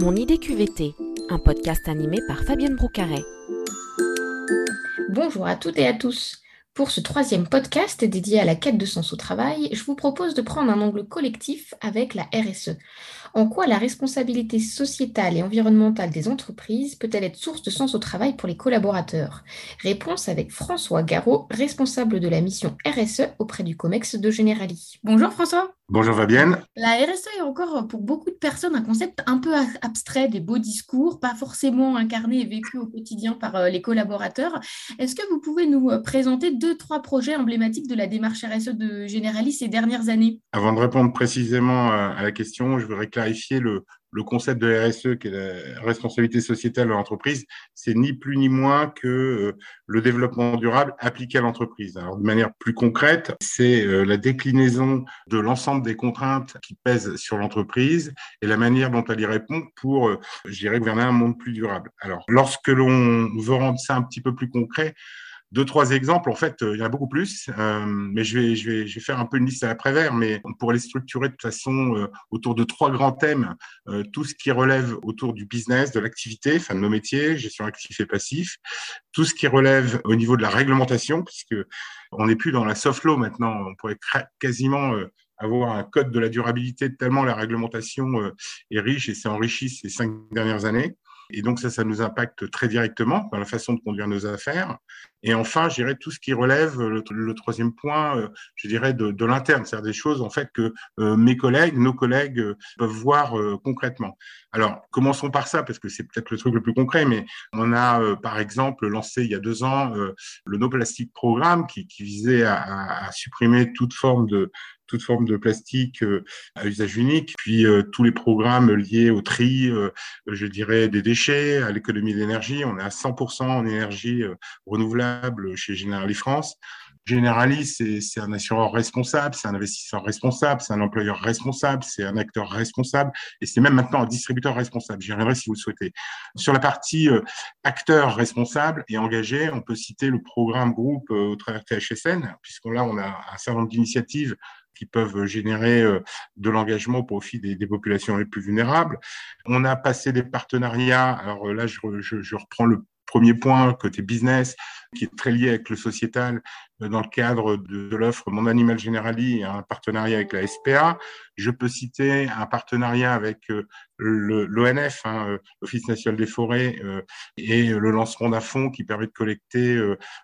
Mon idée QVT, un podcast animé par Fabienne Broucaret. Bonjour à toutes et à tous. Pour ce troisième podcast dédié à la quête de sens au travail, je vous propose de prendre un angle collectif avec la RSE. En quoi la responsabilité sociétale et environnementale des entreprises peut-elle être source de sens au travail pour les collaborateurs ? Réponse avec François Garraud, responsable de la mission RSE auprès du Comex de Generali. Bonjour François. Bonjour Fabienne. La RSE est encore pour beaucoup de personnes un concept un peu abstrait, des beaux discours, pas forcément incarné et vécu au quotidien par les collaborateurs. Est-ce que vous pouvez nous présenter trois projets emblématiques de la démarche RSE de Generali ces dernières années? Avant de répondre précisément à la question, je voudrais clarifier le concept de RSE, qui est la responsabilité sociétale de l'entreprise. C'est ni plus ni moins que le développement durable appliqué à l'entreprise. Alors, de manière plus concrète, c'est la déclinaison de l'ensemble des contraintes qui pèsent sur l'entreprise et la manière dont elle y répond pour, je dirais, gouverner un monde plus durable. Alors, lorsque l'on veut rendre ça un petit peu plus concret, deux, trois exemples, en fait, il y en a beaucoup plus, mais je vais faire un peu une liste à la Prévert, mais on pourrait les structurer de façon autour de trois grands thèmes, tout ce qui relève autour du business, de l'activité, enfin de nos métiers, gestion actif et passif, tout ce qui relève au niveau de la réglementation, puisque on n'est plus dans la soft law maintenant, on pourrait quasiment avoir un code de la durabilité tellement la réglementation est riche et s'est enrichie ces 5 dernières années. Et donc, ça nous impacte très directement dans la façon de conduire nos affaires. Et enfin, je dirais tout ce qui relève, le troisième point, je dirais de l'interne, c'est-à-dire des choses en fait que mes collègues, nos collègues peuvent voir concrètement. Alors, commençons par ça, parce que c'est peut-être le truc le plus concret, mais on a par exemple lancé il y a 2 ans le No Plastic Programme qui visait à supprimer toute forme de plastique à usage unique, puis tous les programmes liés au tri, je dirais, des déchets, à l'économie d'énergie. On est à 100% en énergie renouvelable chez Generali France. Generali, c'est un assureur responsable, c'est un investisseur responsable, c'est un employeur responsable, c'est un acteur responsable, et c'est même maintenant un distributeur responsable. J'y reviendrai si vous le souhaitez. Sur la partie acteur responsable et engagé, on peut citer le programme groupe au travers THSN, puisqu'on on a un certain nombre d'initiatives qui peuvent générer de l'engagement au profit des populations les plus vulnérables. On a passé des partenariats, alors là je reprends le premier point côté business, qui est très lié avec le sociétal, dans le cadre de l'offre Mon Animal Générali, un partenariat avec la SPA. Je peux citer un partenariat avec l'ONF, l'Office National des Forêts, et le lancement d'un fonds qui permet de collecter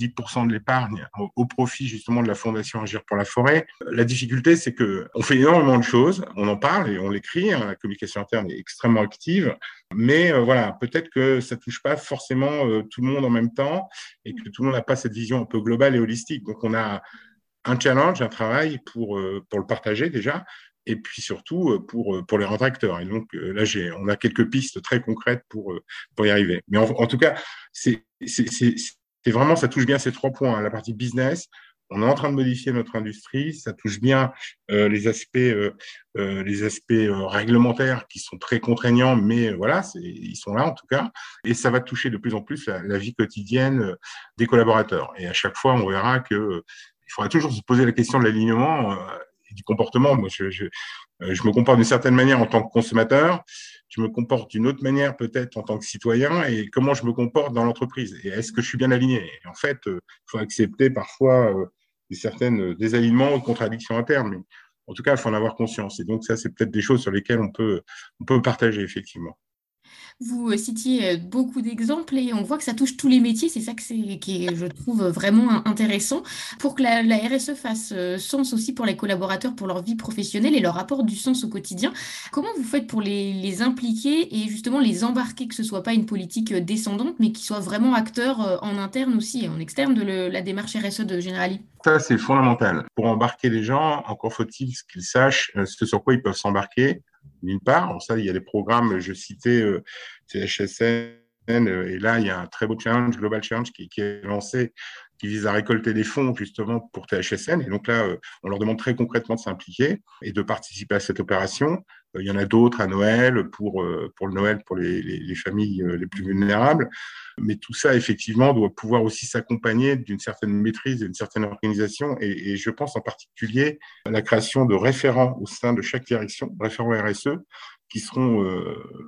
10% de l'épargne au profit justement de la Fondation Agir pour la Forêt. La difficulté, c'est qu'on fait énormément de choses, on en parle et on l'écrit, la communication interne est extrêmement active, mais voilà, peut-être que ça ne touche pas forcément tout le monde en même temps et que tout le monde n'a pas cette vision un peu globale et holistique. Donc, on a un challenge, un travail pour le partager déjà, et puis surtout pour les rendre acteurs. Et donc, là, on a quelques pistes très concrètes pour y arriver. Mais en tout cas, c'est vraiment, ça touche bien ces 3 points. La partie business, on est en train de modifier notre industrie, ça touche bien les aspects réglementaires qui sont très contraignants, mais voilà, ils sont là en tout cas, et ça va toucher de plus en plus la vie quotidienne des collaborateurs. Et à chaque fois, on verra qu'il faudra toujours se poser la question de l'alignement et du comportement. Moi, je me comporte d'une certaine manière en tant que consommateur, je me comporte d'une autre manière peut-être en tant que citoyen, et comment je me comporte dans l'entreprise, et est-ce que je suis bien aligné? Et en fait, il faut accepter parfois certains désalignements ou contradictions internes, mais en tout cas, il faut en avoir conscience. Et donc, ça, c'est peut-être des choses sur lesquelles on peut partager, effectivement. Vous citiez beaucoup d'exemples et on voit que ça touche tous les métiers. C'est ça qui est, je trouve, vraiment intéressant. Pour que la RSE fasse sens aussi pour les collaborateurs, pour leur vie professionnelle et leur apporte du sens au quotidien, comment vous faites pour les impliquer et justement les embarquer, que ce ne soit pas une politique descendante, mais qu'ils soient vraiment acteurs en interne aussi et en externe de la démarche RSE de Generali? Ça, c'est fondamental. Pour embarquer les gens, encore faut-il qu'ils sachent ce sur quoi ils peuvent s'embarquer. D'une part, ça, il y a des programmes, je citais THSN, et là, il y a un très beau challenge, Global Challenge, qui est lancé, qui vise à récolter des fonds justement pour THSN. Et donc là, on leur demande très concrètement de s'impliquer et de participer à cette opération. Il y en a d'autres à Noël, pour le Noël, pour les familles les plus vulnérables. Mais tout ça, effectivement, doit pouvoir aussi s'accompagner d'une certaine maîtrise, d'une certaine organisation. Et je pense en particulier à la création de référents au sein de chaque direction, référents RSE, qui seront,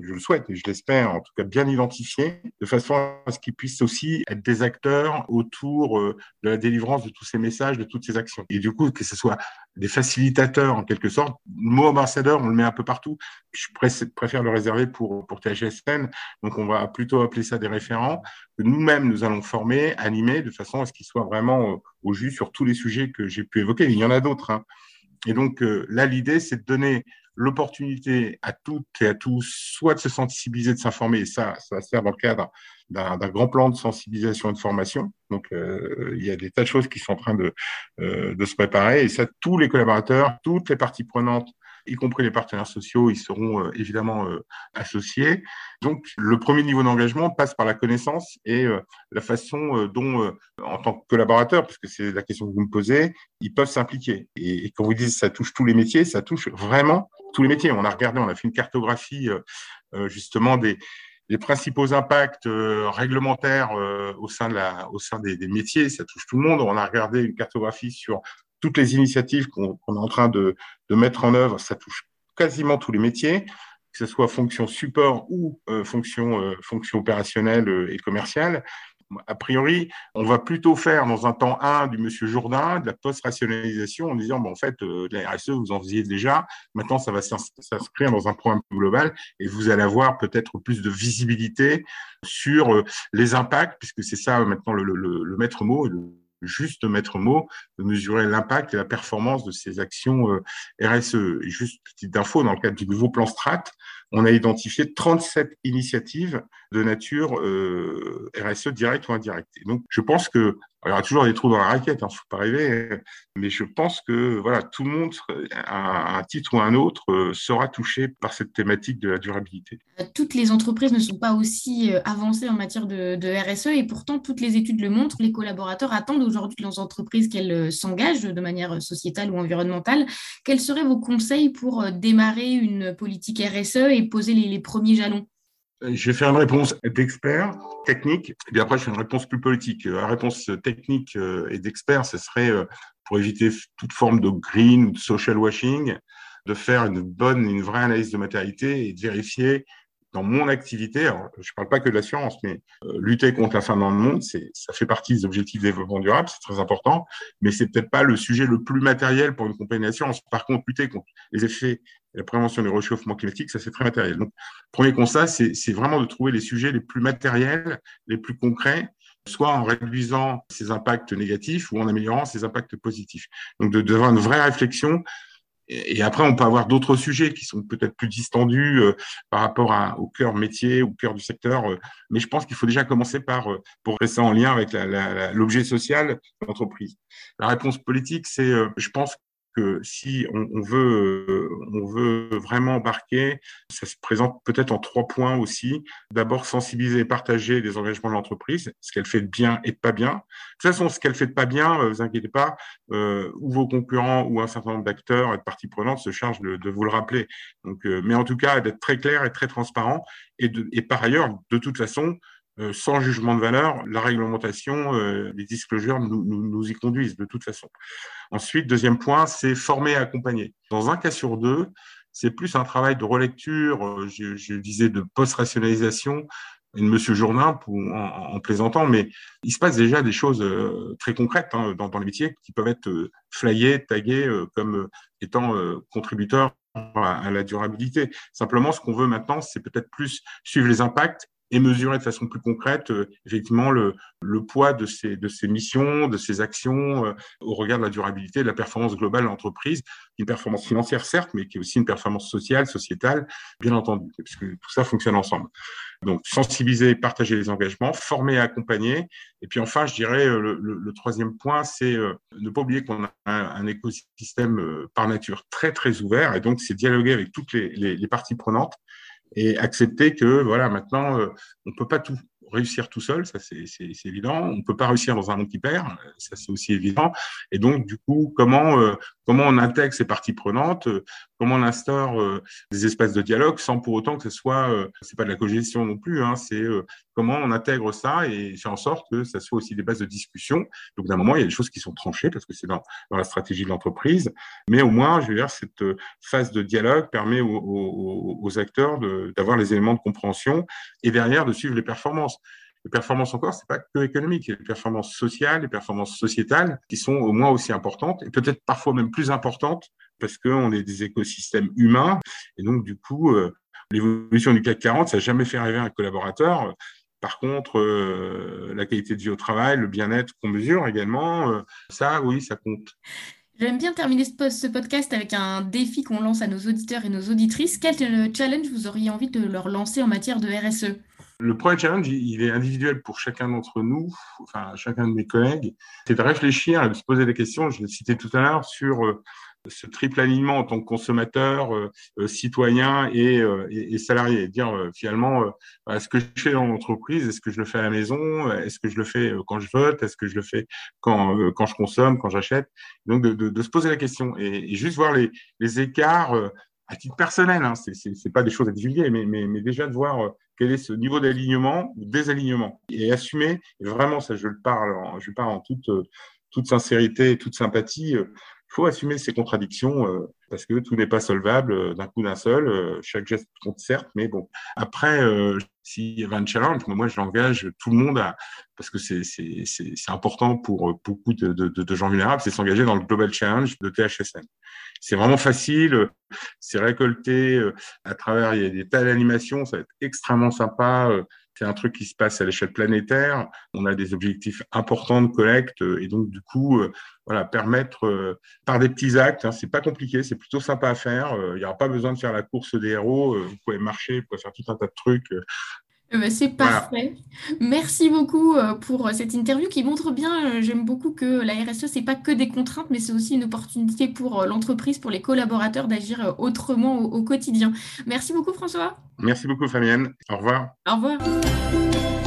je le souhaite et je l'espère, en tout cas bien identifiés, de façon à ce qu'ils puissent aussi être des acteurs autour de la délivrance de tous ces messages, de toutes ces actions. Et du coup, que ce soit des facilitateurs, en quelque sorte. Le mot ambassadeur, on le met un peu partout. Je préfère le réserver pour THSN, donc on va plutôt appeler ça des référents, que nous-mêmes, nous allons former, animer, de façon à ce qu'ils soient vraiment au jus sur tous les sujets que j'ai pu évoquer. Il y en a d'autres, hein. Et donc là, l'idée, c'est de donner l'opportunité à toutes et à tous, soit de se sensibiliser, de s'informer, et ça sert dans le cadre d'un grand plan de sensibilisation et de formation. Donc, il y a des tas de choses qui sont en train de se préparer, et ça, tous les collaborateurs, toutes les parties prenantes, y compris les partenaires sociaux, ils seront évidemment associés. Donc, le premier niveau d'engagement passe par la connaissance et la façon dont, en tant que collaborateurs, parce que c'est la question que vous me posez, ils peuvent s'impliquer. Et quand vous dites ça touche tous les métiers, ça touche vraiment tous les métiers. On a regardé, on a fait une cartographie justement des principaux impacts réglementaires au sein des métiers. Ça touche tout le monde. On a regardé une cartographie sur toutes les initiatives qu'on est en train de mettre en œuvre, ça touche quasiment tous les métiers, que ce soit fonction support ou fonction opérationnelle et commerciale. A priori, on va plutôt faire dans un temps 1 du monsieur Jourdain, de la post-rationalisation, en disant, bon, en fait, la RSE, vous en faisiez déjà, maintenant, ça va s'inscrire dans un programme global et vous allez avoir peut-être plus de visibilité sur les impacts, puisque c'est ça maintenant le maître mot, juste mettre mot, de mesurer l'impact et la performance de ces actions RSE. Et juste petite info, dans le cadre du nouveau plan Strat, on a identifié 37 initiatives de nature RSE directe ou indirecte. Et donc, je pense que, alors, il y aura toujours des trous dans la raquette, hein, faut pas rêver, mais je pense que voilà, tout le monde, à un titre ou à un autre, sera touché par cette thématique de la durabilité. Toutes les entreprises ne sont pas aussi avancées en matière de RSE, et pourtant, toutes les études le montrent, les collaborateurs attendent aujourd'hui de leurs entreprises qu'elles s'engagent de manière sociétale ou environnementale. Quels seraient vos conseils pour démarrer une politique RSE et poser les premiers jalons? Je vais faire une réponse d'expert, technique, et bien après je fais une réponse plus politique. La réponse technique et d'expert, ce serait, pour éviter toute forme de green ou de social washing, de faire une vraie analyse de matérialité et de vérifier dans mon activité, alors je ne parle pas que de l'assurance, mais lutter contre la faim dans le monde, ça fait partie des objectifs de développement durable, c'est très important, mais c'est peut-être pas le sujet le plus matériel pour une compagnie d'assurance. Par contre, lutter contre les effets et la prévention du réchauffement climatique, ça c'est très matériel. Donc, premier constat, c'est vraiment de trouver les sujets les plus matériels, les plus concrets, soit en réduisant ces impacts négatifs ou en améliorant ces impacts positifs. Donc, de avoir une vraie réflexion. Et après, on peut avoir d'autres sujets qui sont peut-être plus distendus par rapport au cœur métier, au cœur du secteur. Mais je pense qu'il faut déjà commencer pour rester en lien avec l'objet social de l'entreprise. La réponse politique, c'est, je pense que si on veut vraiment embarquer, ça se présente peut-être en 3 points aussi. D'abord, sensibiliser et partager les engagements de l'entreprise, ce qu'elle fait de bien et de pas bien. De toute façon, ce qu'elle fait de pas bien, vous inquiétez pas, ou vos concurrents ou un certain nombre d'acteurs et de parties prenantes se chargent de vous le rappeler. Donc, mais en tout cas, d'être très clair et très transparent. Et par ailleurs, de toute façon, sans jugement de valeur, la réglementation, les disclosures nous y conduisent de toute façon. Ensuite, deuxième point, c'est former et accompagner. Dans un cas sur 2, c'est plus un travail de relecture, je disais de post-rationalisation, et de monsieur Jourdain en plaisantant, mais il se passe déjà des choses très concrètes hein, dans les métiers qui peuvent être flyés, tagués comme étant contributeurs à la durabilité. Simplement, ce qu'on veut maintenant, c'est peut-être plus suivre les impacts et mesurer de façon plus concrète, effectivement, le poids de ces missions, de ces actions au regard de la durabilité, de la performance globale de l'entreprise, une performance financière, certes, mais qui est aussi une performance sociale, sociétale, bien entendu, parce que tout ça fonctionne ensemble. Donc, sensibiliser, partager les engagements, former et accompagner. Et puis enfin, je dirais, le troisième point, c'est ne pas oublier qu'on a un écosystème par nature très, très ouvert, et donc c'est dialoguer avec toutes les parties prenantes, et accepter que, voilà, maintenant, on ne peut pas tout réussir tout seul, ça c'est évident. On ne peut pas réussir dans un monde qui perd, ça c'est aussi évident. Et donc, du coup, comment Comment on intègre ces parties prenantes, comment on instaure des espaces de dialogue sans pour autant que ce soit, c'est pas de la cogestion non plus, hein, c'est comment on intègre ça et faire en sorte que ça soit aussi des bases de discussion. Donc d'un moment, il y a des choses qui sont tranchées parce que c'est dans la stratégie de l'entreprise, mais au moins, je veux dire, cette phase de dialogue permet aux acteurs d'avoir les éléments de compréhension et derrière de suivre les performances. Les performances encore, c'est pas que économique, il y a les performances sociales, les performances sociétales qui sont au moins aussi importantes et peut-être parfois même plus importantes parce qu'on est des écosystèmes humains et donc du coup, l'évolution du CAC 40, ça n'a jamais fait rêver un collaborateur. Par contre, la qualité de vie au travail, le bien-être qu'on mesure également, ça, oui, ça compte. J'aime bien terminer ce podcast avec un défi qu'on lance à nos auditeurs et nos auditrices. Quel challenge vous auriez envie de leur lancer en matière de RSE ? Le premier challenge, il est individuel pour chacun d'entre nous, enfin chacun de mes collègues, c'est de réfléchir et de se poser des questions, je l'ai cité tout à l'heure, sur ce triple alignement en tant que consommateur, citoyen et salarié. Dire finalement, est-ce que je fais dans l'entreprise, est-ce que je le fais à la maison, est-ce que je le fais quand je vote, est-ce que je le fais quand je consomme, quand j'achète. Donc de se poser la question et juste voir les écarts à titre personnel, hein, c'est pas des choses à divulguer, mais déjà de voir quel est ce niveau d'alignement ou désalignement et assumer, et vraiment ça je le parle en toute sincérité et toute sympathie, faut assumer ces contradictions parce que tout n'est pas solvable d'un coup d'un seul, chaque geste compte certes, mais bon. Après, s'il y avait un challenge, moi j'engage tout le monde parce que c'est important pour beaucoup de gens vulnérables, c'est s'engager dans le Global Challenge de THSN. C'est vraiment facile, c'est récolté à travers, il y a des tas d'animations, ça va être extrêmement sympa. C'est un truc qui se passe à l'échelle planétaire. On a des objectifs importants de collecte et donc, du coup, voilà, permettre par des petits actes, hein, c'est pas compliqué, c'est plutôt sympa à faire. Il n'y aura pas besoin de faire la course des héros. Vous pouvez marcher, vous pouvez faire tout un tas de trucs. C'est parfait. Voilà. Merci beaucoup pour cette interview qui montre bien, j'aime beaucoup que la RSE, c'est pas que des contraintes, mais c'est aussi une opportunité pour l'entreprise, pour les collaborateurs d'agir autrement au quotidien. Merci beaucoup François. Merci beaucoup Fabienne. Au revoir. Au revoir.